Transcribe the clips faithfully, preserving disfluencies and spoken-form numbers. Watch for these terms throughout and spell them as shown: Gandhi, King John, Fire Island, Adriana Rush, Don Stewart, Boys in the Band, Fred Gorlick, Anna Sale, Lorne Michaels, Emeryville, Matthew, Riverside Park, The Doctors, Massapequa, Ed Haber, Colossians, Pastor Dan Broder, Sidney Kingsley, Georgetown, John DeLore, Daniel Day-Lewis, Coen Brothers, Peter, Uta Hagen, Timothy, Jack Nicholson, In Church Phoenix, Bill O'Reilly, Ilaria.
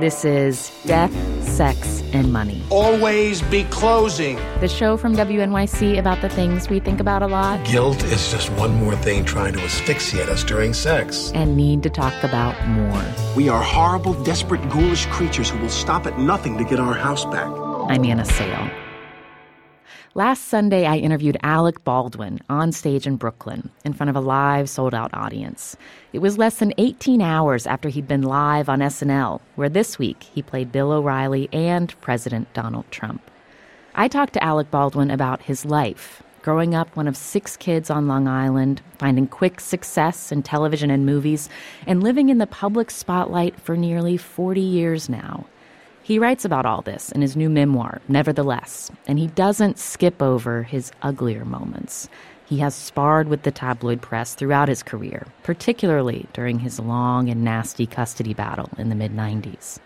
This is Death, Sex, and Money. Always be closing. The show from W N Y C about the things we think about a lot. Guilt is just one more thing trying to asphyxiate us during sex. And need to talk about more. We are horrible, desperate, ghoulish creatures who will stop at nothing to get our house back. I'm Anna Sale. Last Sunday, I interviewed Alec Baldwin on stage in Brooklyn in front of a live, sold-out audience. It was less than eighteen hours after he'd been live on S N L, where this week he played Bill O'Reilly and President Donald Trump. I talked to Alec Baldwin about his life, growing up one of six kids on Long Island, finding quick success in television and movies, and living in the public spotlight for nearly forty years now. He writes about all this in his new memoir, Nevertheless, and he doesn't skip over his uglier moments. He has sparred with the tabloid press throughout his career, particularly during his long and nasty custody battle in the mid nineties.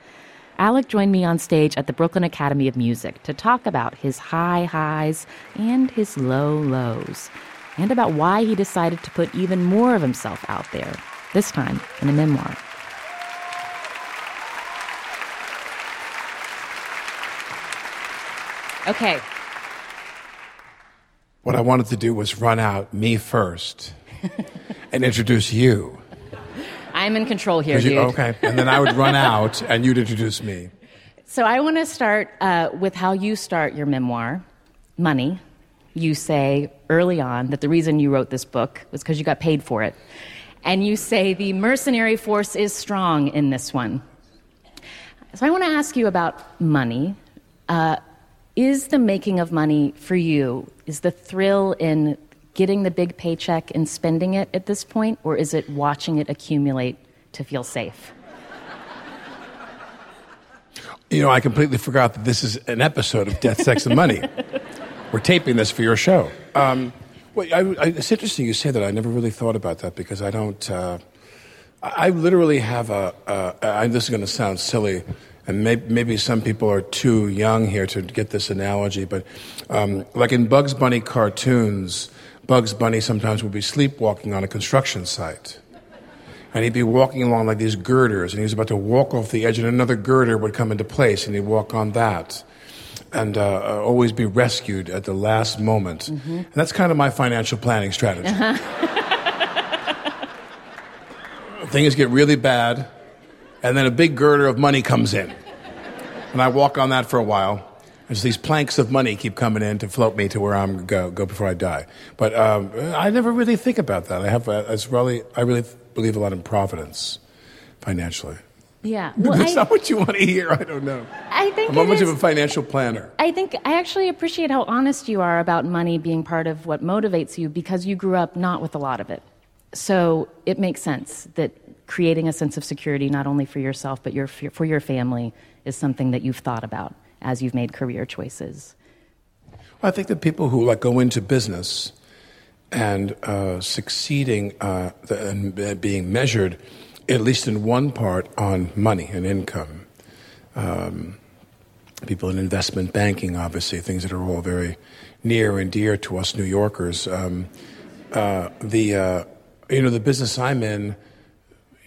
Alec joined me on stage at the Brooklyn Academy of Music to talk about his high highs and his low lows, and about why he decided to put even more of himself out there, this time in a memoir. Okay. What I wanted to do was run out me first and introduce you. I'm in control here, you, dude. Okay. And then I would run out and you'd introduce me. So I want to start uh, with how you start your memoir, Money. You say early on that the reason you wrote this book was because you got paid for it. And you say the mercenary force is strong in this one. So I want to ask you about money. Uh, Is the making of money for you, is the thrill in getting the big paycheck and spending it at this point, or is it watching it accumulate to feel safe? You know, I completely forgot that this is an episode of Death, Sex, and Money. We're taping this for your show. Um, well, I, I, it's interesting you say that. I never really thought about that because I don't... Uh, I, I literally have a... Uh, I, this is going to sound silly... And maybe some people are too young here to get this analogy, but um, like in Bugs Bunny cartoons, Bugs Bunny sometimes would be sleepwalking on a construction site. And he'd be walking along like these girders, and he was about to walk off the edge, and another girder would come into place, and he'd walk on that. And uh, always be rescued at the last moment. Mm-hmm. And that's kind of my financial planning strategy. Uh-huh. Things get really bad. And then a big girder of money comes in. And I walk on that for a while. As these planks of money keep coming in to float me to where I'm go go before I die. But um, I never really think about that. I have a, it's really I really believe a lot in providence financially. Yeah. Well, That's I, not what you want to hear. I don't know. I think I'm not much of a financial planner. I think I actually appreciate how honest you are about money being part of what motivates you because you grew up not with a lot of it. So it makes sense that creating a sense of security not only for yourself but your for your family is something that you've thought about as you've made career choices. Well, I think that people who like go into business and uh, succeeding uh, and being measured, at least in one part, on money and income. Um, people in investment banking, obviously, things that are all very near and dear to us New Yorkers. Um, uh, the uh, you know the business I'm in.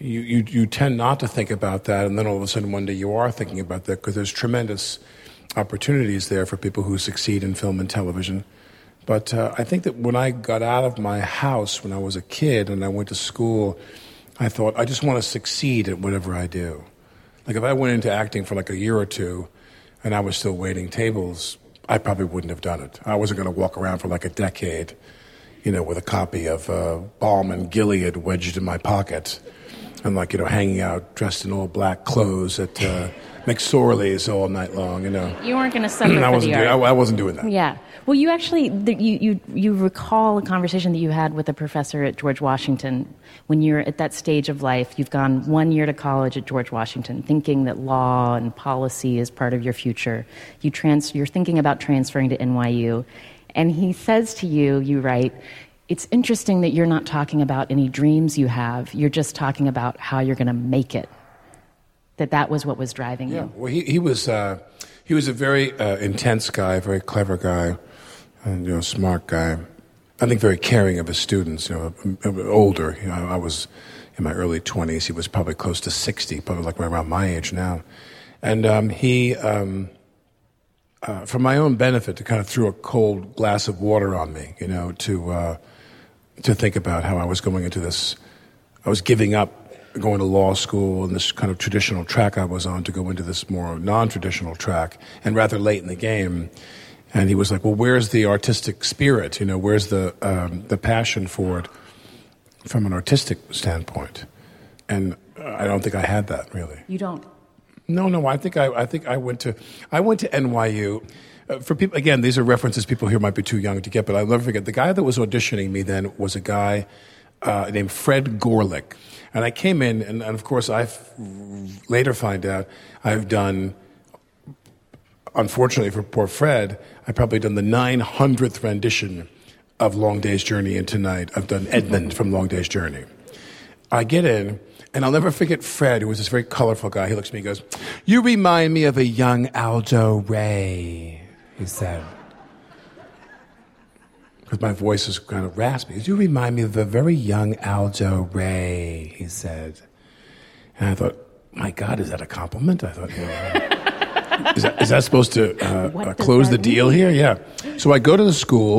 You, you you tend not to think about that, and then all of a sudden one day you are thinking about that because there's tremendous opportunities there for people who succeed in film and television. But uh, I think that when I got out of my house when I was a kid and I went to school, I thought, I just want to succeed at whatever I do. Like if I went into acting for like a year or two and I was still waiting tables, I probably wouldn't have done it. I wasn't going to walk around for like a decade, you know, with a copy of uh, Balm and Gilead wedged in my pocket. And like, you know, hanging out dressed in all black clothes at uh, McSorley's all night long, you know. You weren't going to suffer I wasn't for the doing, art. I, I wasn't doing that. Yeah. Well, you actually, the, you, you you recall a conversation that you had with a professor at George Washington when you're at that stage of life. You've gone one year to college at George Washington, thinking that law and policy is part of your future. You trans, you're thinking about transferring to N Y U, and he says to you, you write, "It's interesting that you're not talking about any dreams you have. You're just talking about how you're going to make it." That that was what was driving yeah. you. Well, he he was uh, he was a very uh, intense guy, very clever guy, and you know, smart guy. I think very caring of his students. You know, older. You know, I was in my early twenties. He was probably close to sixty, probably like around my age now. And um, he, um, uh, for my own benefit, kind of threw a cold glass of water on me. You know, to. Uh, to think about how I was going into this. I was giving up going to law school and this kind of traditional track I was on to go into this more non-traditional track, and rather late in the game. And he was like, well, where's the artistic spirit? You know, where's the um, the passion for it from an artistic standpoint? And I don't think I had that, really. You don't? No, no, I think I, I, think I went to I went to N Y U. Uh, for people, again, these are references people here might be too young to get, but I'll never forget. The guy that was auditioning me then was a guy uh, named Fred Gorlick. And I came in, and, and of course, I later find out I've done, unfortunately for poor Fred, I've probably done the nine hundredth rendition of Long Day's Journey into Night. I've done Edmund from Long Day's Journey. I get in, and I'll never forget Fred, who was this very colorful guy. He looks at me and goes, "You remind me of a young Aldo Ray," he said. Because my voice is kind of raspy. "You remind me of a very young Aldo Ray," he said. And I thought, my God, is that a compliment? I thought, you know, is, that, is that supposed to uh, uh, close the deal here? Yeah. So I go to the school,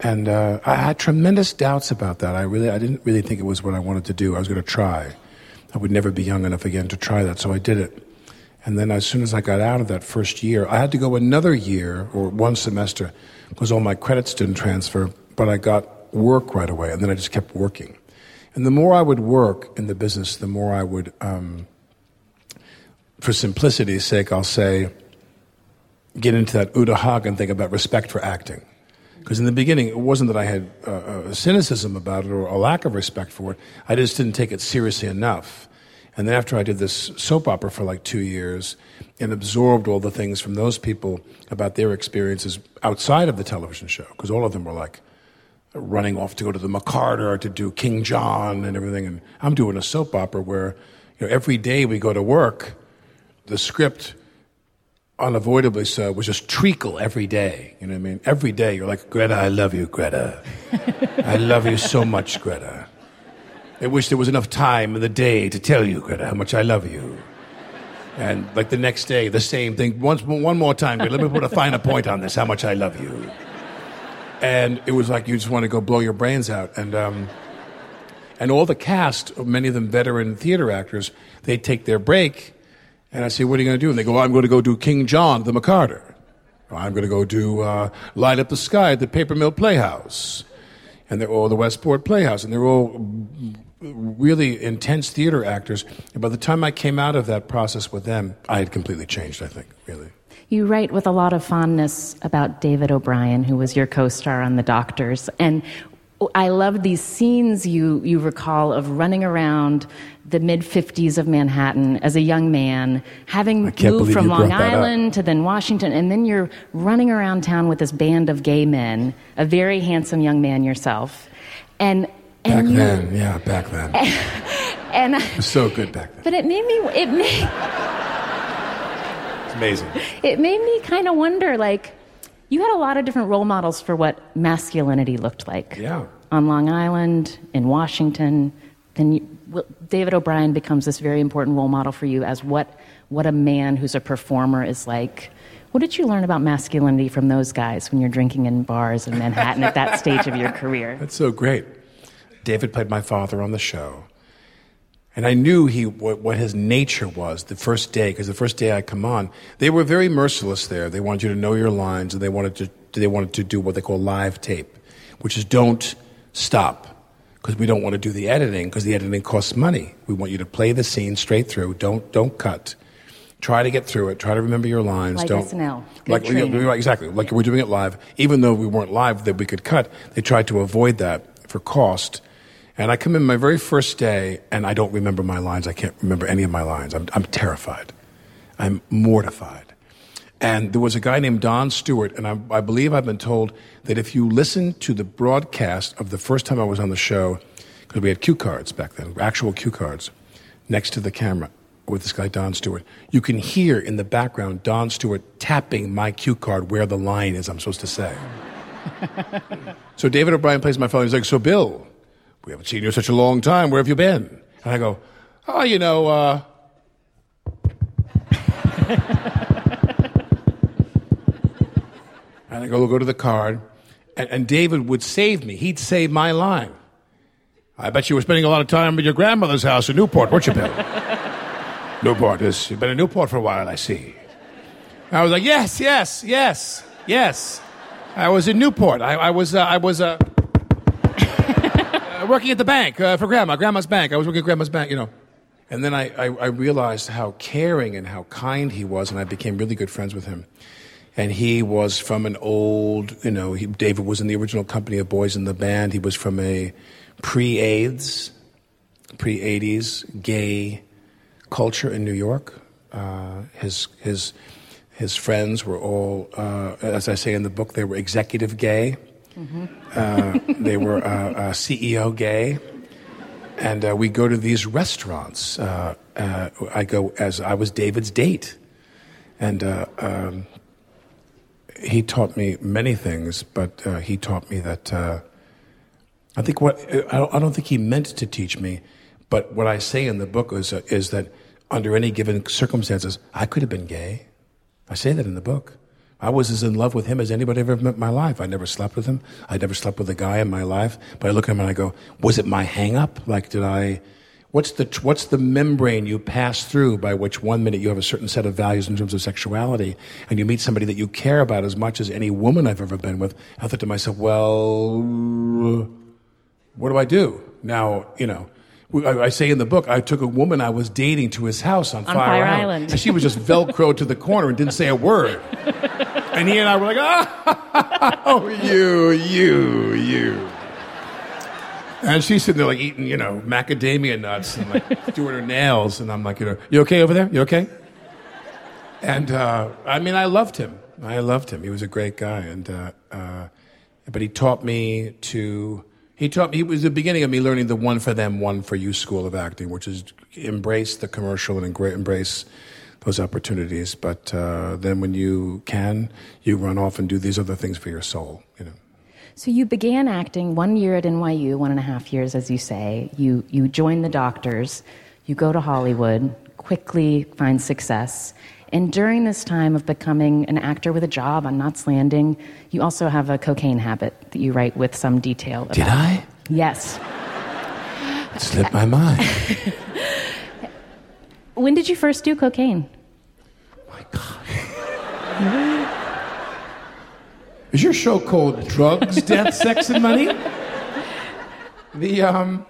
and uh, I had tremendous doubts about that. I really, I didn't really think it was what I wanted to do. I was going to try. I would never be young enough again to try that, so I did it. And then as soon as I got out of that first year, I had to go another year or one semester because all my credits didn't transfer, but I got work right away, and then I just kept working. And the more I would work in the business, the more I would, um, for simplicity's sake, I'll say, get into that Uta Hagen thing about respect for acting. Because in the beginning, it wasn't that I had uh, a cynicism about it or a lack of respect for it. I just didn't take it seriously enough. And then after I did this soap opera for like two years and absorbed all the things from those people about their experiences outside of the television show, because all of them were like running off to go to the McCarter to do King John and everything. And I'm doing a soap opera where, you know, every day we go to work, the script, unavoidably so, was just treacle every day. You know what I mean? Every day you're like, "Greta, I love you, Greta. I love you so much, Greta. I wish there was enough time in the day to tell you, Greta, how much I love you." And like the next day, the same thing. Once, one more time, let me put a finer point on this, how much I love you. And it was like you just want to go blow your brains out. And um, and all the cast, many of them veteran theater actors, they take their break. And I say, "What are you going to do?" And they go, "I'm going to go do King John, the McCarter. Or I'm going to go do uh, Light Up the Sky at the Paper Mill Playhouse." And they're all the Westport Playhouse. And they're all really intense theater actors. And by the time I came out of that process with them, I had completely changed, I think, really. You write with a lot of fondness about David O'Brien, who was your co-star on The Doctors. And I love these scenes you, you recall of running around the mid-fifties of Manhattan as a young man, having moved from Long Island to then Washington, and then you're running around town with this band of gay men, a very handsome young man yourself. And And back you, then, yeah, back then. And, and it was so good back then. But it made me, it made... It's amazing. It made me kind of wonder, like, you had a lot of different role models for what masculinity looked like. Yeah. On Long Island, in Washington, then you, David O'Brien becomes this very important role model for you as what what a man who's a performer is like. What did you learn about masculinity from those guys when you're drinking in bars in Manhattan at that stage of your career? That's so great. David played my father on the show. And I knew he what, what his nature was the first day, because the first day I come on, they were very merciless there. They wanted you to know your lines, and they wanted to they wanted to do what they call live tape, which is don't stop, because we don't want to do the editing, because the editing costs money. We want you to play the scene straight through. Don't don't cut. Try to get through it. Try to remember your lines. Like Don't, S N L. Good like training. Exactly. Like yeah. We're doing it live. Even though we weren't live, that we could cut, they tried to avoid that for cost. And I come in my very first day, and I don't remember my lines. I can't remember any of my lines. I'm, I'm terrified. I'm mortified. And there was a guy named Don Stewart, and I, I believe I've been told that if you listen to the broadcast of the first time I was on the show, because we had cue cards back then, actual cue cards, next to the camera with this guy Don Stewart, you can hear in the background Don Stewart tapping my cue card where the line is I'm supposed to say. So David O'Brien plays my phone. He's like, so Bill, we haven't seen you in such a long time. Where have you been? And I go, oh, you know, uh... and I go, we'll go to the card. And, and David would save me. He'd save my line. I bet you were spending a lot of time at your grandmother's house in Newport, weren't you, Bill? Newport. This, you've been in Newport for a while, I see. And I was like, yes, yes, yes, yes. I was in Newport. I, I was, uh, I was, uh... working at the bank uh, for grandma, grandma's bank. I was working at grandma's bank, you know. And then I, I, I realized how caring and how kind he was, and I became really good friends with him. And he was from an old, you know, he, David was in the original company of Boys in the Band. He was from a pre-AIDS, pre-eighties gay culture in New York. Uh, his his his friends were all, uh, as I say in the book, they were executive gay. Mm-hmm. uh, they were uh, uh, C E O gay, and uh, we go to these restaurants. Uh, uh, I go as I was David's date, and uh, um, he taught me many things. But uh, he taught me that uh, I think what I don't, I don't think he meant to teach me, but what I say in the book is uh, is that under any given circumstances, I could have been gay. I say that in the book. I was as in love with him as anybody I've ever met in my life. I never slept with him. I never slept with a guy in my life. But I look at him and I go, was it my hang-up? Like, did I... What's the what's the membrane you pass through by which one minute you have a certain set of values in terms of sexuality and you meet somebody that you care about as much as any woman I've ever been with? I thought to myself, well, what do I do? Now, you know, I say in the book, I took a woman I was dating to his house on, on Fire, Fire Island. Island. And she was just Velcroed to the corner and didn't say a word. And he and I were like, oh, you, you, you. And she's sitting there like eating, you know, macadamia nuts and like doing her nails. And I'm like, you know, you okay over there? You okay? And uh, I mean, I loved him. I loved him. He was a great guy. And uh, uh, but he taught me to... He taught me, it was the beginning of me learning the one for them, one for you school of acting, which is embrace the commercial and embrace those opportunities. But uh, then when you can, you run off and do these other things for your soul, you know. So you began acting one year at N Y U, one and a half years, as you say. You, you join the Doctors. You go to Hollywood, quickly find success. And during this time of becoming an actor with a job on Knots Landing, you also have a cocaine habit that you write with some detail about. Did I? Yes. It slipped my mind. When did you first do cocaine? Oh my God. Is your show called Drugs, Death, Sex, and Money? The, um,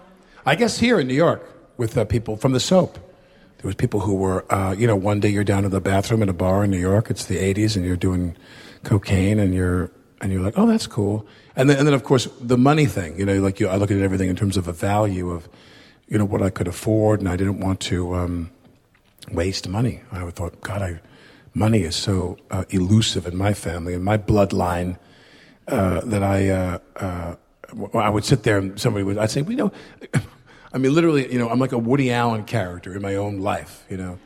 I guess here in New York with uh, people from the soap. There was people who were, uh, you know, one day you're down in the bathroom at a bar in New York. It's the eighties, and you're doing cocaine, and you're and you're like, oh, that's cool. And then, and then of course, the money thing. You know, like you, I look at everything in terms of a value of, you know, what I could afford, and I didn't want to um, waste money. I thought, God, I, money is so uh, elusive in my family and my bloodline uh, that I uh, uh, I would sit there and somebody would I'd say, well, you know. I mean, literally, you know, I'm like a Woody Allen character in my own life, you know.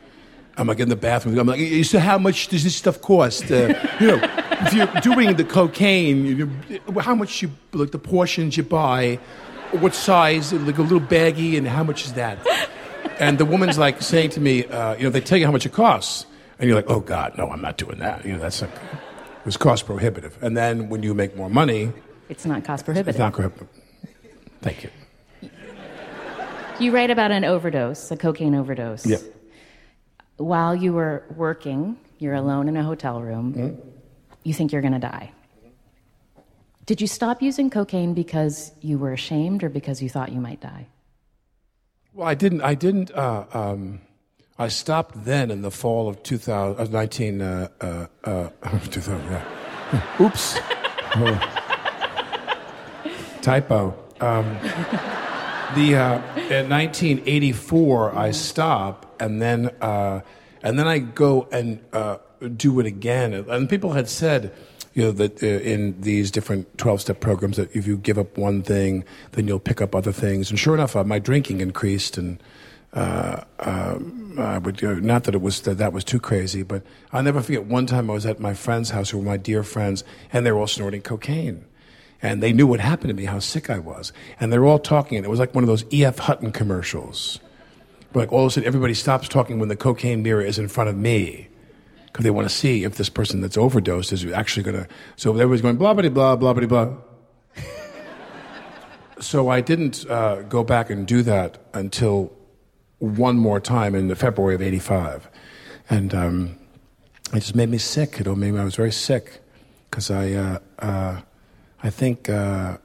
I'm like in the bathroom. I'm like, so how much does this stuff cost? Uh, you know, if you're doing the cocaine, you, how much you, like the portions you buy, what size, like a little baggie, and how much is that? And the woman's like saying to me, uh, you know, they tell you how much it costs. And you're like, oh, God, no, I'm not doing that. You know, that's like, it was cost prohibitive. And then when you make more money. It's not cost prohibitive. It's not prohibitive. Thank you. You write about an overdose, a cocaine overdose. Yep. While you were working, you're alone in a hotel room. Mm-hmm. You think you're going to die. Did you stop using cocaine because you were ashamed or because you thought you might die? Well, I didn't. I didn't. Uh, um, I stopped then in the fall of two thousand, uh, nineteen... Uh, uh, uh, two thousand, yeah. Oops. Typo. Um, the uh, in nineteen eighty-four, I stop, and then uh, and then I go and uh, do it again. And people had said, you know, that uh, in these different twelve-step programs, that if you give up one thing, then you'll pick up other things. And sure enough, uh, my drinking increased, and uh, uh, I would uh, not that it was that that was too crazy, but I'll never forget one time I was at my friend's house, who were my dear friends, and they were all snorting cocaine. And they knew what happened to me, how sick I was. And they were all talking, and it was like one of those E F Hutton commercials. But like all of a sudden, everybody stops talking when the cocaine mirror is in front of me, because they want to see if this person that's overdosed is actually going to... So everybody's going, blah, blah, blah, blah, blah, blah. So I didn't uh, go back and do that until one more time in February of eighty-five. And um, it just made me sick. It made me, I was very sick, because I... Uh, uh, I think, uh,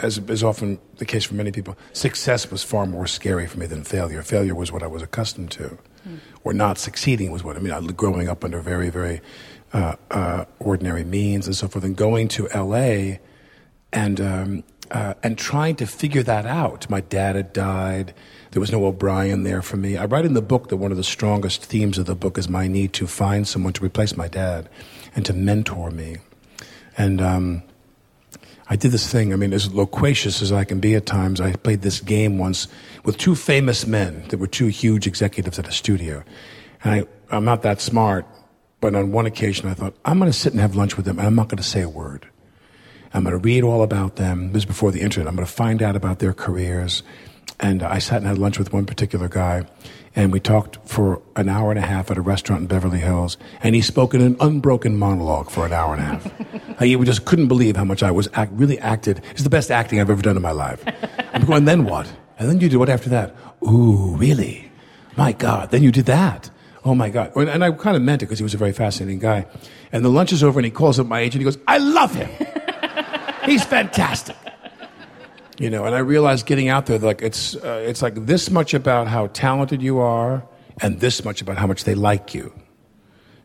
as is often the case for many people, success was far more scary for me than failure. Failure was what I was accustomed to, mm. or not succeeding was what I mean. I, growing up under very, very uh, uh, ordinary means and so forth, and going to L A and um, uh, and trying to figure that out. My dad had died. There was no O'Brien there for me. I write in the book that one of the strongest themes of the book is my need to find someone to replace my dad and to mentor me, and. Um, I did this thing, I mean, as loquacious as I can be at times, I played this game once with two famous men that were two huge executives at a studio. And I, I'm not that smart, but on one occasion I thought, I'm going to sit and have lunch with them, and I'm not going to say a word. I'm going to read all about them. This is before the internet. I'm going to find out about their careers. And I sat and had lunch with one particular guy, and we talked for an hour and a half at a restaurant in Beverly Hills, and he spoke in an unbroken monologue for an hour and a half. I just couldn't believe how much I was act, really acted. It's the best acting I've ever done in my life. I'm going, then what? And then you did what after that? Ooh, really? My God, then you did that. Oh, my God. And I kind of meant it, because he was a very fascinating guy. And the lunch is over, and he calls up my agent. He goes, I love him. He's fantastic. You know, and I realized getting out there, like it's uh, it's like this much about how talented you are, and this much about how much they like you.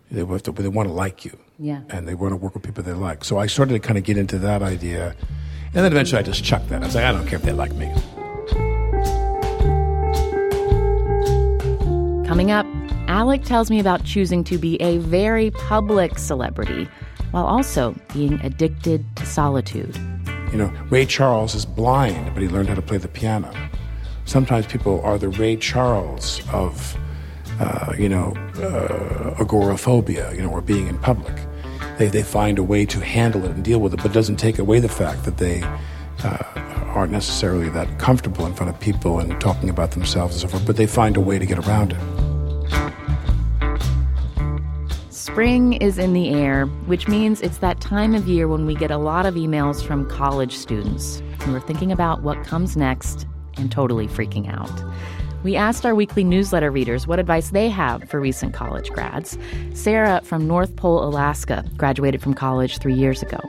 They have to, they want to like you, yeah, and they want to work with people they like. So I started to kind of get into that idea, and then eventually I just chucked that. I was like, I don't care if they like me. Coming up, Alec tells me about choosing to be a very public celebrity while also being addicted to solitude. You know, Ray Charles is blind, but he learned how to play the piano. Sometimes people are the Ray Charles of, uh, you know, uh, agoraphobia, you know, or being in public. They they find a way to handle it and deal with it, but it doesn't take away the fact that they uh, aren't necessarily that comfortable in front of people and talking about themselves and so forth, but they find a way to get around it. Spring is in the air, which means it's that time of year when we get a lot of emails from college students who are thinking about what comes next and totally freaking out. We asked our weekly newsletter readers what advice they have for recent college grads. Sarah from North Pole, Alaska, graduated from college three years ago.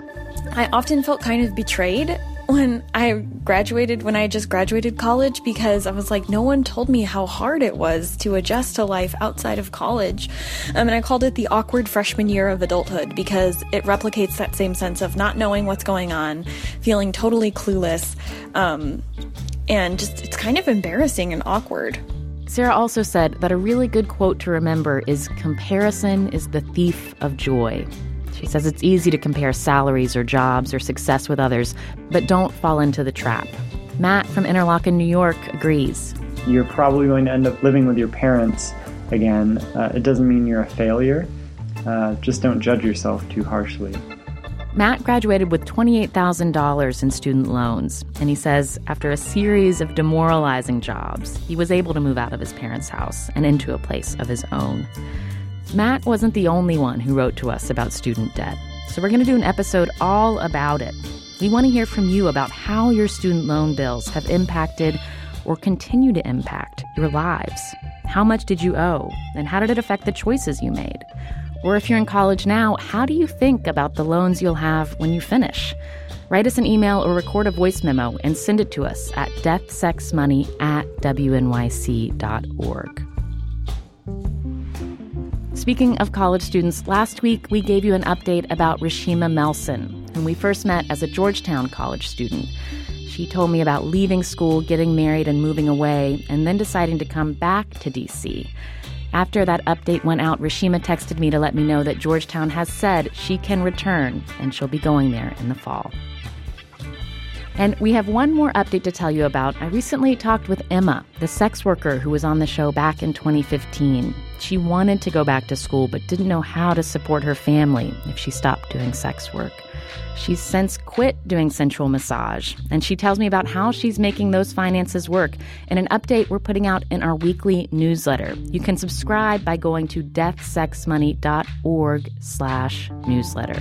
I often felt kind of betrayed when I graduated, when I just graduated college, because I was like, no one told me how hard it was to adjust to life outside of college. Um, and I called it the awkward freshman year of adulthood, because it replicates that same sense of not knowing what's going on, feeling totally clueless, um, and just it's kind of embarrassing and awkward. Sarah also said that a really good quote to remember is, comparison is the thief of joy. She says it's easy to compare salaries or jobs or success with others, but don't fall into the trap. Matt from Interlochen, New York, agrees. You're probably going to end up living with your parents again. Uh, it doesn't mean you're a failure. Uh, just don't judge yourself too harshly. Matt graduated with twenty-eight thousand dollars in student loans, and he says after a series of demoralizing jobs, he was able to move out of his parents' house and into a place of his own. Matt wasn't the only one who wrote to us about student debt, so we're going to do an episode all about it. We want to hear from you about how your student loan bills have impacted or continue to impact your lives. How much did you owe, and how did it affect the choices you made? Or if you're in college now, how do you think about the loans you'll have when you finish? Write us an email or record a voice memo and send it to us at death sex money at w n y c dot org. Speaking of college students, last week we gave you an update about Rashima Melson, whom we first met as a Georgetown college student. She told me about leaving school, getting married, and moving away, and then deciding to come back to D C. After that update went out, Rashima texted me to let me know that Georgetown has said she can return, and she'll be going there in the fall. And we have one more update to tell you about. I recently talked with Emma, the sex worker who was on the show back in twenty fifteen. She wanted to go back to school but didn't know how to support her family if she stopped doing sex work. She's since quit doing sensual massage, and she tells me about how she's making those finances work in an update we're putting out in our weekly newsletter. You can subscribe by going to deathsexmoney.org slash newsletter.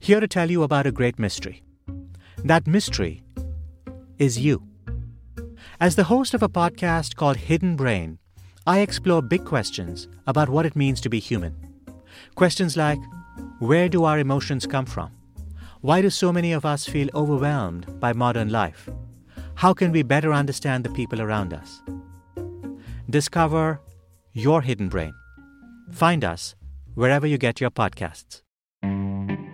here to tell you about a great mystery. That mystery is you. As the host of a podcast called Hidden Brain, I explore big questions about what it means to be human. Questions like, where do our emotions come from? Why do so many of us feel overwhelmed by modern life? How can we better understand the people around us? Discover your hidden brain. Find us wherever you get your podcasts.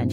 And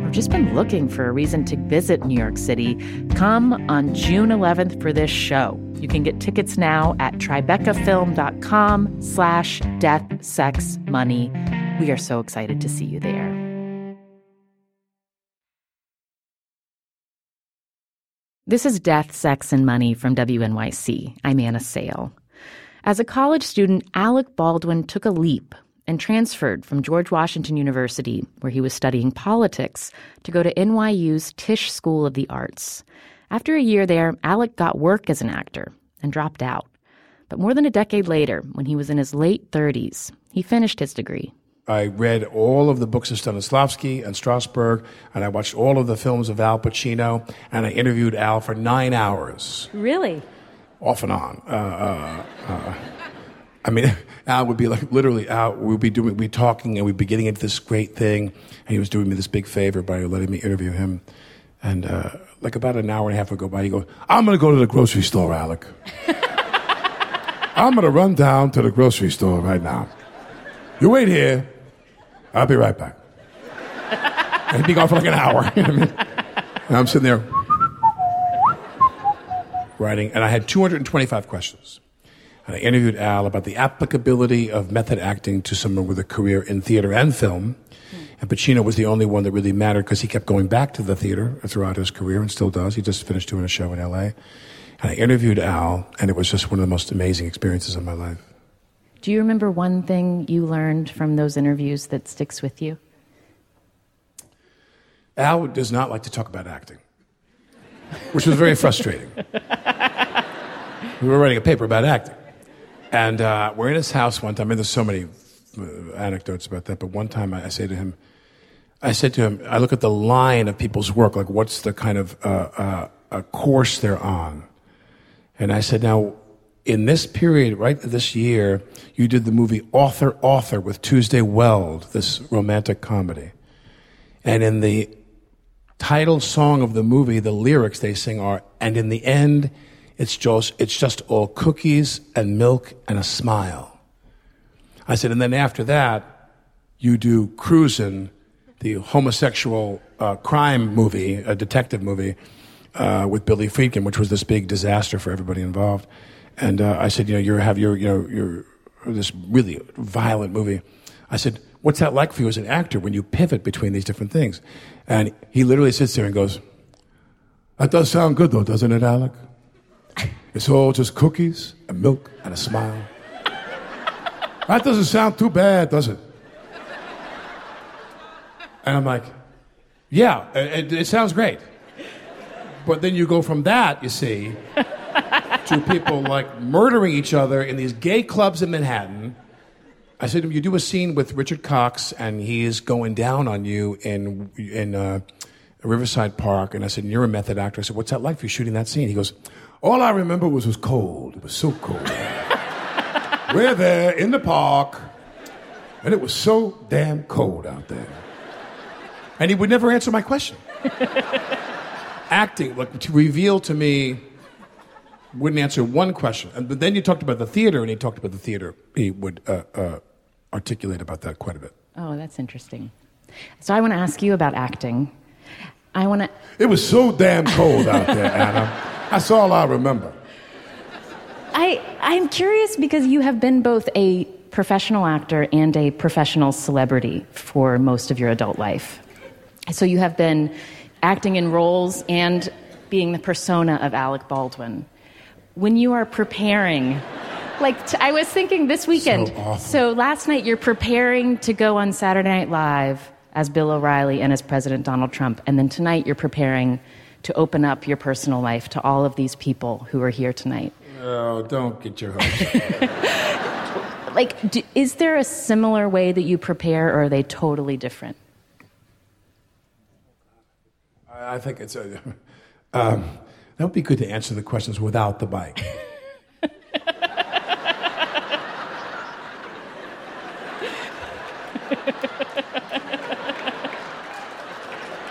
just been looking for a reason to visit New York City, come on June eleventh for this show. You can get tickets now at tribecafilm.com slash death, sex, money. We are so excited to see you there. This is Death, Sex, and Money from W N Y C. I'm Anna Sale. As a college student, Alec Baldwin took a leap and transferred from George Washington University, where he was studying politics, to go to N Y U's Tisch School of the Arts. After a year there, Alec got work as an actor and dropped out. But more than a decade later, when he was in his late thirties, he finished his degree. I read all of the books of Stanislavski and Strasberg, and I watched all of the films of Al Pacino, and I interviewed Al for nine hours. Really? Off and on. Uh, uh, uh. I mean, Al would be like, literally, Al, we'd be doing, we'd be talking, and we'd be getting into this great thing, and he was doing me this big favor by letting me interview him. And uh, like about an hour and a half would go by, he goes, I'm going to go to the grocery store, Alec. I'm going to run down to the grocery store right now. You wait here. I'll be right back. And he'd be gone for like an hour. You know what I mean? And I'm sitting there writing, and I had two hundred twenty-five questions. And I interviewed Al about the applicability of method acting to someone with a career in theater and film. Mm. And Pacino was the only one that really mattered because he kept going back to the theater throughout his career and still does. He just finished doing a show in L A. And I interviewed Al, and it was just one of the most amazing experiences of my life. Do you remember one thing you learned from those interviews that sticks with you? Al does not like to talk about acting. which was very frustrating. We were writing a paper about acting. And uh, we're in his house one time, and there's so many anecdotes about that, but one time I, I say to him, I said to him, I look at the line of people's work, like what's the kind of uh, uh, a course they're on. And I said, now, in this period, right this year, you did the movie Author, Author with Tuesday Weld, this romantic comedy. And in the title song of the movie, the lyrics they sing are, and in the end, it's just, it's just all cookies and milk and a smile. I said, and then after that, you do Cruisin', the homosexual uh, crime movie, a detective movie, uh, with Billy Friedkin, which was this big disaster for everybody involved. And uh, I said, you know, you have your, you know, your this really violent movie. I said, what's that like for you as an actor when you pivot between these different things? And he literally sits there and goes, that does sound good though, doesn't it, Alec? It's all just cookies and milk and a smile. That doesn't sound too bad, does it? And I'm like, yeah, it, it sounds great. But then you go from that, you see, to people like murdering each other in these gay clubs in Manhattan. I said to him, you do a scene with Richard Cox, and he is going down on you in in uh, Riverside Park. And I said, and you're a method actor. I said, what's that like for you shooting that scene? He goes, all I remember was it was cold. It was so cold. We're there in the park, and it was so damn cold out there. And he would never answer my question. Acting, like, to reveal to me, wouldn't answer one question. And, but then you talked about the theater, and he talked about the theater. He would uh, uh, articulate about that quite a bit. Oh, that's interesting. So I want to ask you about acting. I want to... It was so damn cold out there, Anna. That's all I remember. I, I'm curious because you have been both a professional actor and a professional celebrity for most of your adult life. So you have been acting in roles and being the persona of Alec Baldwin. When you are preparing, like t- I was thinking this weekend, so, awful. So last night you're preparing to go on Saturday Night Live as Bill O'Reilly and as President Donald Trump, and then tonight you're preparing to open up your personal life to all of these people who are here tonight. Oh, don't get your hopes up. Like, do, is there a similar way that you prepare, or are they totally different? I think it's a, um, that would be good to answer the questions without the bike.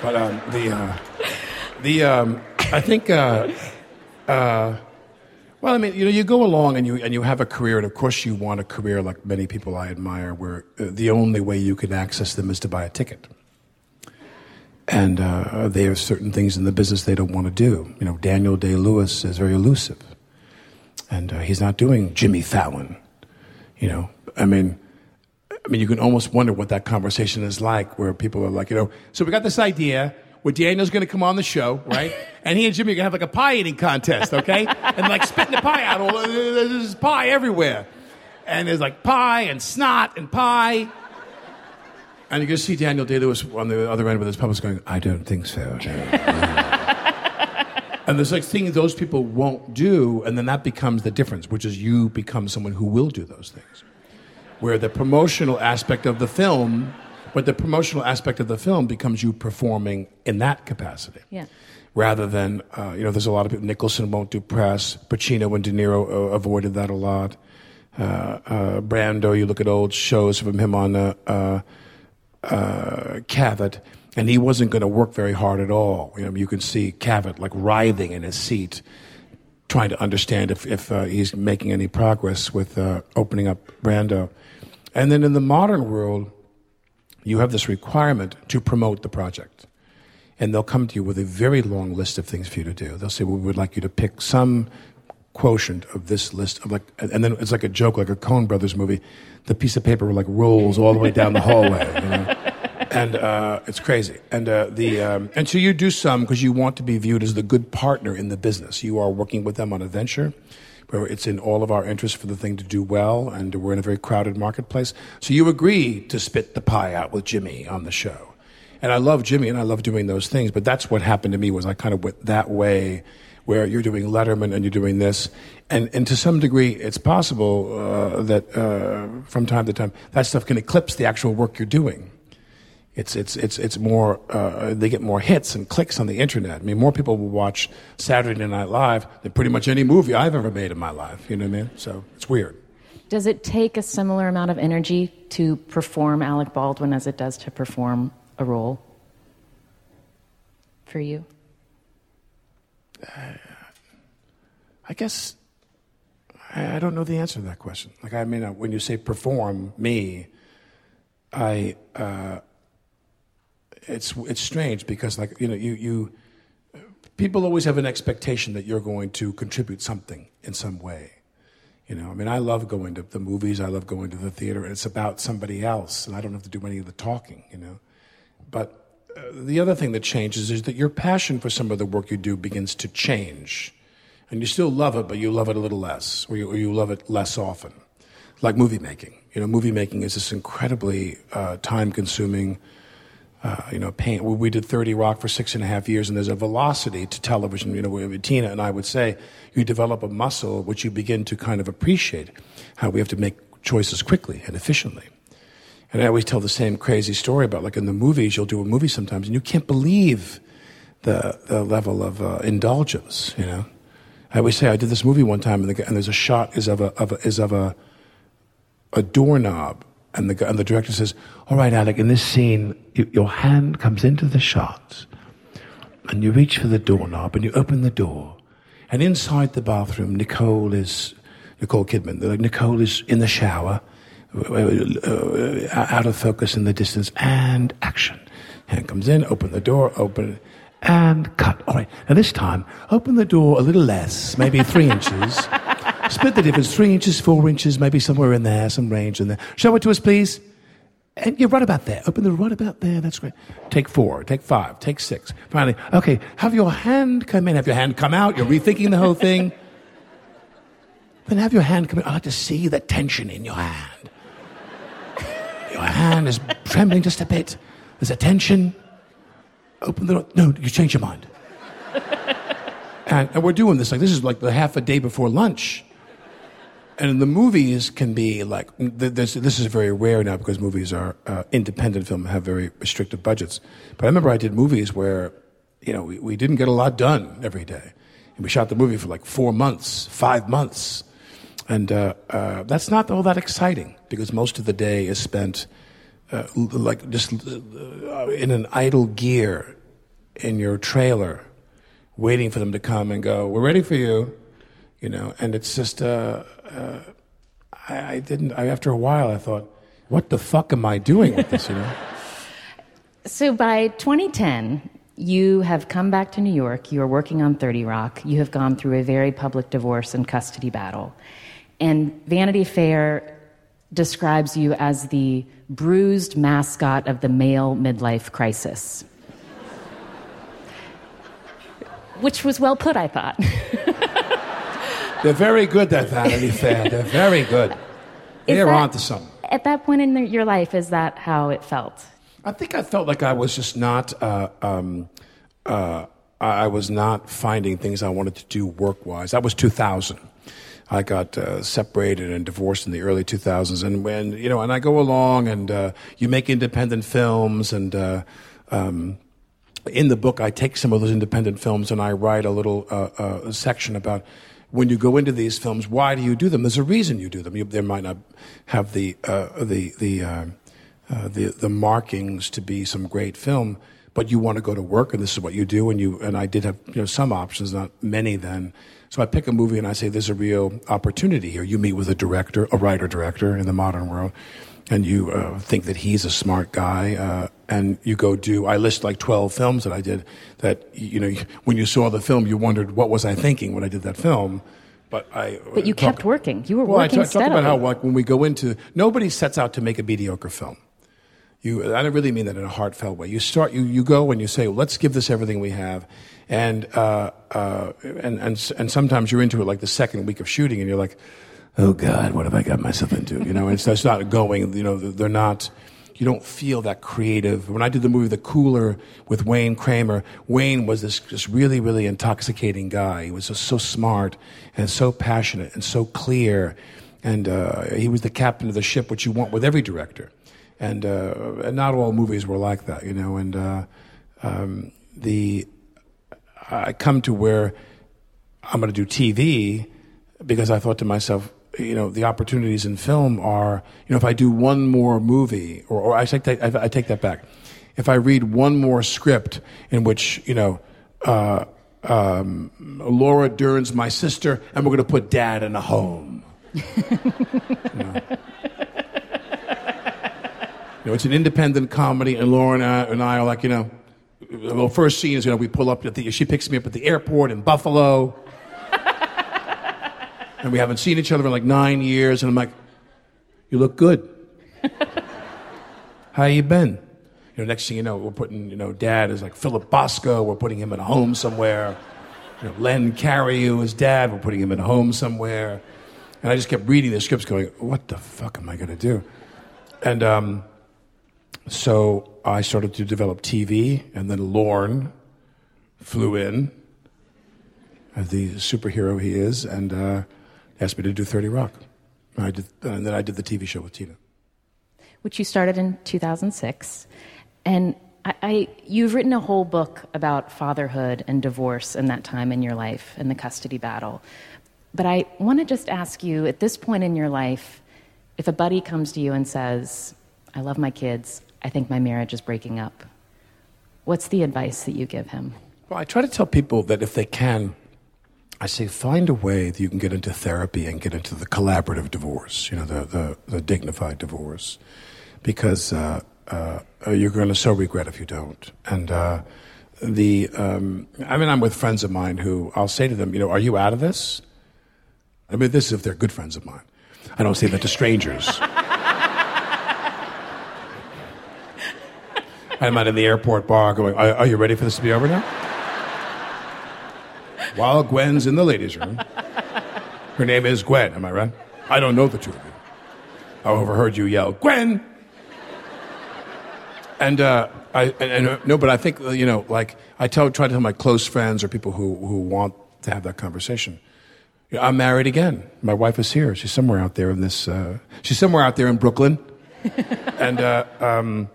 But um, the uh, the um, I think uh, uh, well, I mean, you know, you go along and you and you have a career, and of course you want a career like many people I admire, where the only way you can access them is to buy a ticket. And uh, there are certain things in the business they don't want to do. You know, Daniel Day-Lewis is very elusive. And uh, he's not doing Jimmy Fallon. You know, I mean, I mean, you can almost wonder what that conversation is like, where people are like, you know, so we got this idea where Daniel's going to come on the show, right? And he and Jimmy are going to have like a pie eating contest, okay? And like spitting the pie out. All, there's pie everywhere. And there's like pie and snot and pie. And you can see Daniel Day-Lewis on the other end with his puppets going, I don't think so. And there's like things those people won't do, and then that becomes the difference, which is you become someone who will do those things. Where the promotional aspect of the film, but the promotional aspect of the film becomes you performing in that capacity. Yeah. Rather than, uh, you know, there's a lot of people, Nicholson won't do press, Pacino and De Niro uh, avoided that a lot. Uh, uh, Brando, you look at old shows from him on... Uh, uh, Uh, Cavett, and he wasn't going to work very hard at all. You know, you can see Cavett like writhing in his seat, trying to understand if if uh, he's making any progress with uh, opening up Brando. And then in the modern world, you have this requirement to promote the project, and they'll come to you with a very long list of things for you to do. They'll say, "Well, we would like you to pick some quotient of this list of like," and then it's like a joke, like a Coen Brothers movie. The piece of paper like rolls all the way down the hallway, you know? And uh, it's crazy. And uh, the um, and so you do some because you want to be viewed as the good partner in the business. You are working with them on a venture where it's in all of our interest for the thing to do well, and we're in a very crowded marketplace. So you agree to spit the pie out with Jimmy on the show, And I love Jimmy, and I love doing those things. But that's what happened to me, was I kind of went that way, where you're doing Letterman and you're doing this. And, and to some degree, it's possible uh, that uh, from time to time, that stuff can eclipse the actual work you're doing. It's it's it's it's more. Uh, they get more hits and clicks on the internet. I mean, more people will watch Saturday Night Live than pretty much any movie I've ever made in my life. You know what I mean? So it's weird. Does it take a similar amount of energy to perform Alec Baldwin as it does to perform a role for you? Uh, I guess I, I don't know the answer to that question. Like, I mean, when you say perform me, I. Uh, It's it's strange because, like, you know, you, you people always have an expectation that you're going to contribute something in some way. You know, I mean, I love going to the movies. I love going to the theater. It's about somebody else, and I don't have to do any of the talking, you know. But uh, the other thing that changes is that your passion for some of the work you do begins to change. And you still love it, but you love it a little less, or you, or you love it less often. Like movie making. You know, movie making is this incredibly uh, time-consuming Uh, you know, paint. We did thirty rock for six and a half years, and there's a velocity to television. You know, Tina and I would say, you develop a muscle which you begin to kind of appreciate how we have to make choices quickly and efficiently. And I always tell the same crazy story about, like, in the movies, you'll do a movie sometimes, and you can't believe the the level of uh, indulgence. You know, I always say I did this movie one time, and, the, and there's a shot is of a, of a is of a a doorknob. And the and the director says, "All right, Alec, in this scene, you, your hand comes into the shot, and you reach for the doorknob, and you open the door, and inside the bathroom, Nicole is Nicole Kidman. Like, Nicole is in the shower, uh, out of focus in the distance, and action. Hand comes in, open the door, open, and cut. All right, and this time, open the door a little less, maybe three inches." Split the difference, three inches, four inches, maybe somewhere in there, some range in there. Show it to us, please. And you're right about there. Open the right about there. That's great. Take four, take five, take six. Finally, okay, have your hand come in, have your hand come out. You're rethinking the whole thing. Then have your hand come in. I like to see the tension in your hand. Your hand is trembling just a bit. There's a tension. Open the door. No, you change your mind. And, and we're doing this. Like, this is like the half a day before lunch. And the movies can be like, this, this is very rare now because movies are uh, independent film, have very restrictive budgets. But I remember I did movies where, you know, we, we didn't get a lot done every day. And we shot the movie for like four months, five months. And uh, uh, that's not all that exciting because most of the day is spent uh, like just uh, in an idle gear in your trailer waiting for them to come and go, "We're ready for you." You know, and it's just, uh, uh, I, I didn't, I, after a while I thought, what the fuck am I doing with this, you know? So by twenty ten, you have come back to New York, you're working on thirty rock, you have gone through a very public divorce and custody battle, and Vanity Fair describes you as the bruised mascot of the male midlife crisis. Which was well put, I thought. They're very good at Vanity Fair. They're very good. They're onto something. At that point in the, your life, is that how it felt? I think I felt like I was just not. Uh, um, uh, I was not finding things I wanted to do work-wise. That was two thousand. I got uh, separated and divorced in the early two thousands, and when you know, and I go along, and uh, you make independent films, and uh, um, in the book, I take some of those independent films, and I write a little uh, uh, section about. When you go into these films, why do you do them? There's a reason you do them. You, they might not have the uh, the the, uh, uh, the the markings to be some great film, but you want to go to work, and this is what you do. And you and I did have, you know, some options, not many then. So I pick a movie and I say, "There's a real opportunity here." You meet with a director, a writer director in the modern world, and you uh, think that he's a smart guy, uh, and you go do. I list like twelve films that I did. That, you know, when you saw the film, you wondered, what was I thinking when I did that film? But I. But you talk, kept working. You were well, working I talk, steadily. Talk about how, like, when we go into, nobody sets out to make a mediocre film. You, I don't really mean that in a heartfelt way. You start. You, you go and you say, well, let's give this everything we have, and uh, uh, and and and sometimes you're into it like the second week of shooting, and you're like, oh God, what have I got myself into? You know, it's, it's not going, you know, they're not, you don't feel that creative. When I did the movie The Cooler with Wayne Kramer, Wayne was this just really, really intoxicating guy. He was just so smart and so passionate and so clear. And uh, he was the captain of the ship, which you want with every director. And, uh, and not all movies were like that, you know. And uh, um, the I come to where I'm going to do T V because I thought to myself, you know, the opportunities in film are, you know, if I do one more movie, or, or I take that, I, I take that back. If I read one more script in which, you know, uh, um, Laura Dern's my sister, and we're going to put Dad in a home. You know? You know, it's an independent comedy, and Laura and I, and I are like, you know, the first scene is, you know, we pull up at the, she picks me up at the airport in Buffalo. And we haven't seen each other in like nine years. And I'm like, you look good. How you been? You know, next thing you know, we're putting, you know, Dad is like Philip Bosco. We're putting him in a home somewhere. You know, Len Cariou is Dad. We're putting him in a home somewhere. And I just kept reading the scripts going, what the fuck am I going to do? And um, so I started to develop T V. And then Lorne flew in, as the superhero he is, and... Uh, asked me to do thirty Rock. I did, and then I did the T V show with Tina. Which you started in two thousand six. And I, I, you've written a whole book about fatherhood and divorce and that time in your life and the custody battle. But I want to just ask you, at this point in your life, if a buddy comes to you and says, I love my kids, I think my marriage is breaking up, what's the advice that you give him? Well, I try to tell people that if they can, I say, find a way that you can get into therapy and get into the collaborative divorce, you know, the the, the dignified divorce, because uh, uh, you're going to so regret if you don't. And uh, the, um, I mean, I'm with friends of mine who I'll say to them, you know, are you out of this? I mean, this is if they're good friends of mine. I don't say that to strangers. I'm out in the airport bar going, are, are you ready for this to be over now? While Gwen's in the ladies' room. Her name is Gwen, am I right? I don't know the two of you. I overheard you yell, Gwen! And, uh, I, and, and no, but I think, you know, like, I tell, try to tell my close friends or people who, who want to have that conversation. You know, I'm married again. My wife is here. She's somewhere out there in this, uh, she's somewhere out there in Brooklyn. And, uh, um,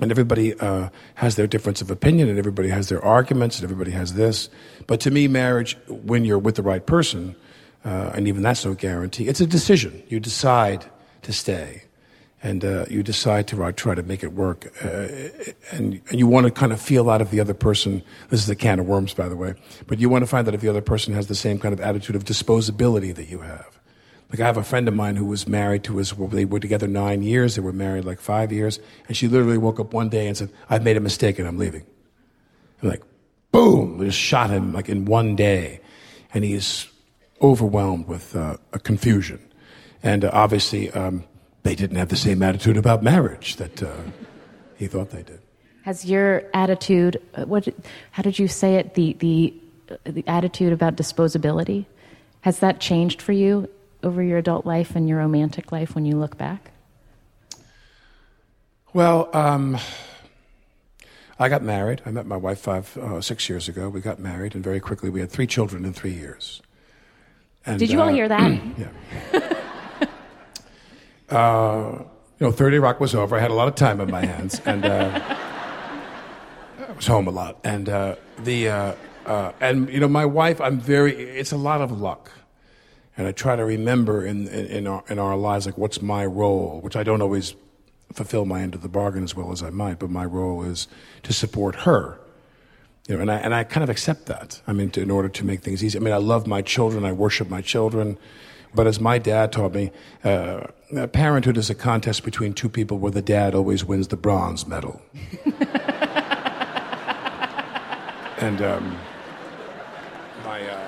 And everybody uh, has their difference of opinion, and everybody has their arguments, and everybody has this. But to me, marriage, when you're with the right person, uh, and even that's no guarantee, it's a decision. You decide to stay, and uh, you decide to try to make it work. Uh, and, and you want to kind of feel out if the other person, this is a can of worms, by the way, but you want to find out if the other person has the same kind of attitude of disposability that you have. Like, I have a friend of mine who was married to his, well, they were together nine years, they were married like five years, and she literally woke up one day and said, I've made a mistake and I'm leaving. And like, boom, we just shot him like in one day. And he is overwhelmed with uh, a confusion. And uh, obviously, um, they didn't have the same attitude about marriage that uh, he thought they did. Has your attitude, what, how did you say it, the, the, the attitude about disposability, has that changed for you over your adult life and your romantic life when you look back? Well, um, I got married. I met my wife five, uh, six years ago. We got married, and very quickly we had three children in three years. And, Did you uh, all hear that? Yeah. uh, you know, thirty Rock was over. I had a lot of time on my hands, and uh, I was home a lot. And uh, the uh, uh, and you know, my wife, I'm very. It's a lot of luck. And I try to remember in, in in our in our lives, like, what's my role, which I don't always fulfill my end of the bargain as well as I might, but my role is to support her, you know. And I and I kind of accept that. I mean, to, in order to make things easy. I mean, I love my children, I worship my children, but as my dad taught me, uh, parenthood is a contest between two people where the dad always wins the bronze medal. and um, my. Uh,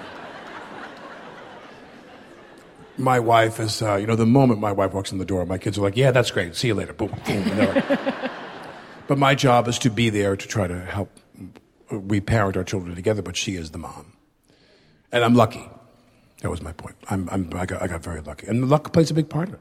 My wife is, uh, you know, the moment my wife walks in the door, my kids are like, yeah, that's great. See you later. Boom, boom. And they're like, but my job is to be there to try to help. We parent our children together, but she is the mom. And I'm lucky. That was my point. I'm, I'm, I got, I got very lucky. And luck plays a big part in it.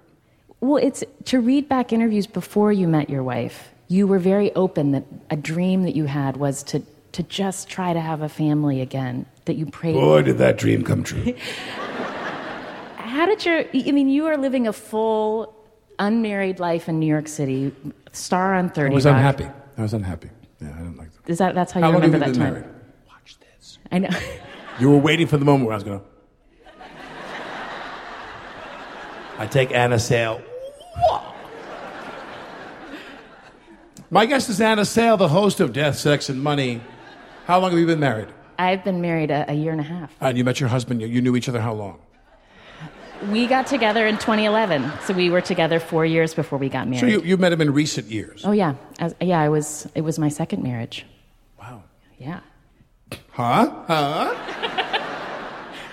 Well, it's to read back interviews before you met your wife. You were very open that a dream that you had was to, to just try to have a family again, that you prayed. Boy, did that dream come true. How did your, I mean, you are living a full, unmarried life in New York City, star on thirty Rock. I was unhappy. I was unhappy. Yeah, I didn't like that. Is that, that's how you how remember that time? Married? Watch this. I know. You were waiting for the moment where I was going to... I take Anna Sale. Whoa. My guest is Anna Sale, the host of Death, Sex, and Money. How long have you been married? I've been married a, a year and a half. And you met your husband. You, you knew each other how long? We got together in twenty eleven, so we were together four years before we got married. So you, you met him in recent years? Oh yeah, As, yeah. I was. It was my second marriage. Wow. Yeah. Huh? Huh?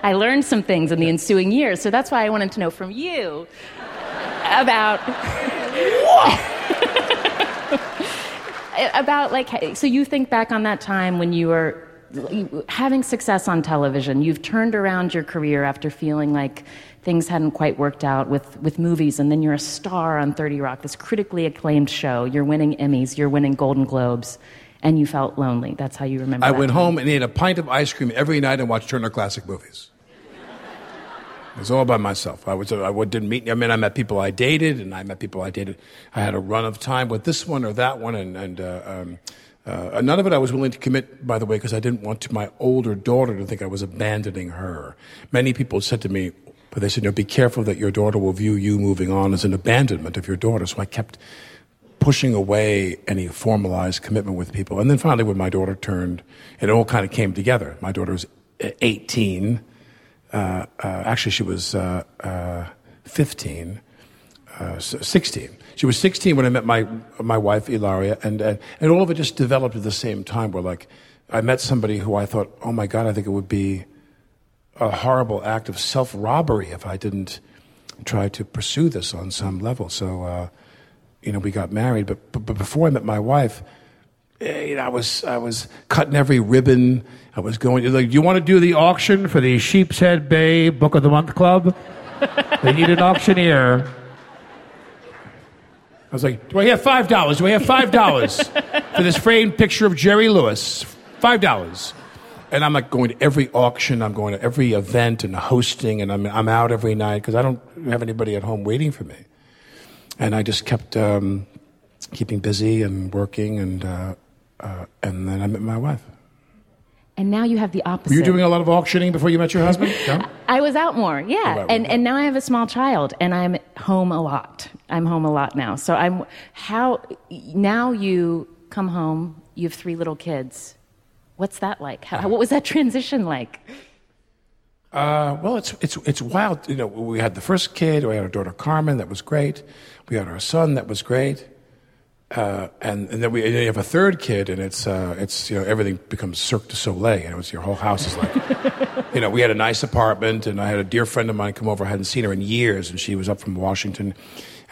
I learned some things in the ensuing years, so that's why I wanted to know from you about about like. So you think back on that time when you were having success on television. You've turned around your career after feeling like things hadn't quite worked out with, with movies, and then you're a star on thirty Rock, this critically acclaimed show. You're winning Emmys, you're winning Golden Globes, and you felt lonely. That's how you remember I that went time. Home and ate a pint of ice cream every night and watched Turner Classic Movies. It was all by myself. I, was, I didn't meet... I mean, I met people I dated, and I met people I dated. I had a run of time with this one or that one, and... and uh, um, Uh, none of it I was willing to commit, by the way, because I didn't want to, my older daughter to think I was abandoning her. Many people said to me, but they said, no, be careful that your daughter will view you moving on as an abandonment of your daughter. So I kept pushing away any formalized commitment with people. And then finally when my daughter turned, it all kind of came together. My daughter was eighteen. Uh, uh, actually, she was uh, uh, fifteen. Uh, sixteen. She was sixteen when I met my my wife, Ilaria, and, and and all of it just developed at the same time. Where like, I met somebody who I thought, oh my God, I think it would be a horrible act of self-robbery if I didn't try to pursue this on some level. So, uh, you know, we got married. But, but but before I met my wife, you know, I was I was cutting every ribbon. I was going like, do you want to do the auction for the Sheep's Head Bay Book of the Month Club? They need an auctioneer. I was like, do I have five dollars? Do I have five dollars for this framed picture of Jerry Lewis? five dollars. And I'm like going to every auction. I'm going to every event and hosting. And I'm I'm out every night because I don't have anybody at home waiting for me. And I just kept um, keeping busy and working. And uh, uh, and then I met my wife. And now you have the opposite. Were you doing a lot of auctioning before you met your husband? Yeah? I was out more, yeah. Oh, right, and right. And now I have a small child, and I'm home a lot. I'm home a lot now. So I'm how now you come home. You have three little kids. What's that like? How, uh, what was that transition like? Uh, well, it's it's it's wild. You know, we had the first kid. We had our daughter Carmen. That was great. We had our son. That was great. Uh, and, and then we and then you have a third kid, and it's uh, it's you know everything becomes Cirque du Soleil. You know, it's, your whole house is like, you know. We had a nice apartment, and I had a dear friend of mine come over. I hadn't seen her in years, and she was up from Washington,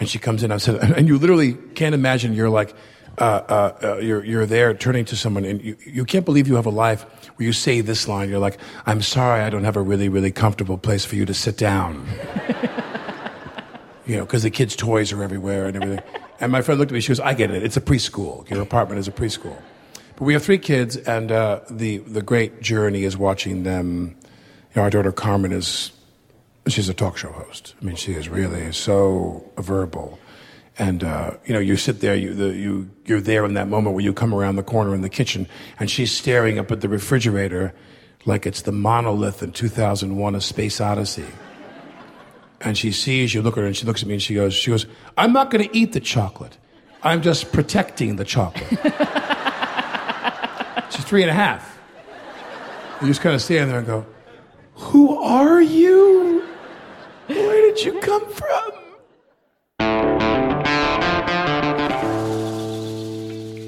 and she comes in. I said, and you literally can't imagine. You're like, uh, uh, uh, you're you're there, turning to someone, and you you can't believe you have a life where you say this line. You're like, I'm sorry, I don't have a really really comfortable place for you to sit down. You know, because the kids' toys are everywhere and everything. And my friend looked at me, she goes, I get it, it's a preschool. Your apartment is a preschool. But we have three kids, and uh, the, the great journey is watching them. You know, our daughter Carmen is, she's a talk show host. I mean, she is really so verbal. And, uh, you know, you sit there, you, the, you, you're there in that moment where you come around the corner in the kitchen, and she's staring up at the refrigerator like it's the monolith in two thousand one, A Space Odyssey. And she sees you, look at her, and she looks at me, and she goes, "She goes, I'm not going to eat the chocolate. I'm just protecting the chocolate." She's three and a half. You just kind of stand there and go, "Who are you? Where did you come from?"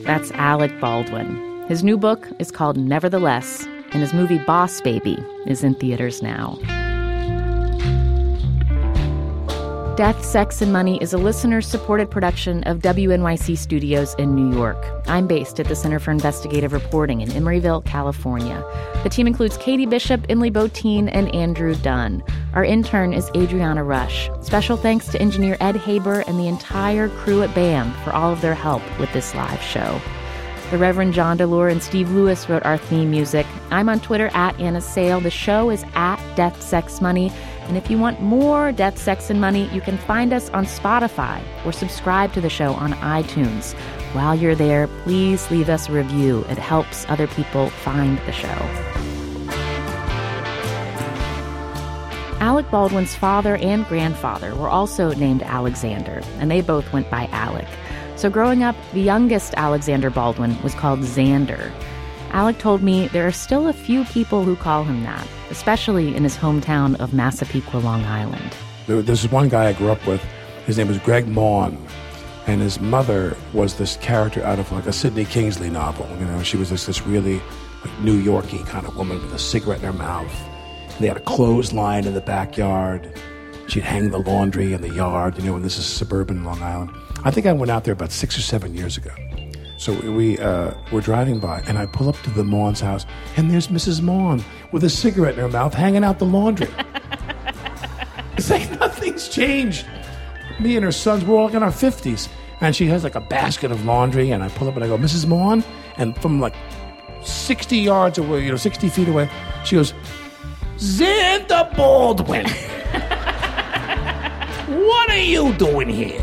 That's Alec Baldwin. His new book is called Nevertheless, and his movie Boss Baby is in theaters now. Death, Sex, and Money is a listener-supported production of W N Y C Studios in New York. I'm based at the Center for Investigative Reporting in Emeryville, California. The team includes Katie Bishop, Emily Botine, and Andrew Dunn. Our intern is Adriana Rush. Special thanks to engineer Ed Haber and the entire crew at B A M for all of their help with this live show. The Reverend John DeLore and Steve Lewis wrote our theme music. I'm on Twitter at Anna Sale. The show is at Death, Sex, Money. And if you want more Death, Sex, and Money, you can find us on Spotify or subscribe to the show on iTunes. While you're there, please leave us a review. It helps other people find the show. Alec Baldwin's father and grandfather were also named Alexander, and they both went by Alec. So growing up, the youngest Alexander Baldwin was called Xander. Alec told me there are still a few people who call him that, especially in his hometown of Massapequa, Long Island. There, there's this one guy I grew up with. His name was Greg Maughan, and his mother was this character out of like a Sidney Kingsley novel. You know, she was this, this really like, New York-y kind of woman with a cigarette in her mouth. And they had a clothesline in the backyard. She'd hang the laundry in the yard, you know, and this is suburban Long Island. I think I went out there about six or seven years ago. So we uh, were driving by, and I pull up to the Maughan's house, and there's Missus Maughan with a cigarette in her mouth hanging out the laundry. It's like nothing's changed. Me and her sons, we're all in our fifties, and she has like a basket of laundry, and I pull up and I go, Missus Maughan? And from like sixty yards away, you know, sixty feet away, she goes, Xander Baldwin, what are you doing here?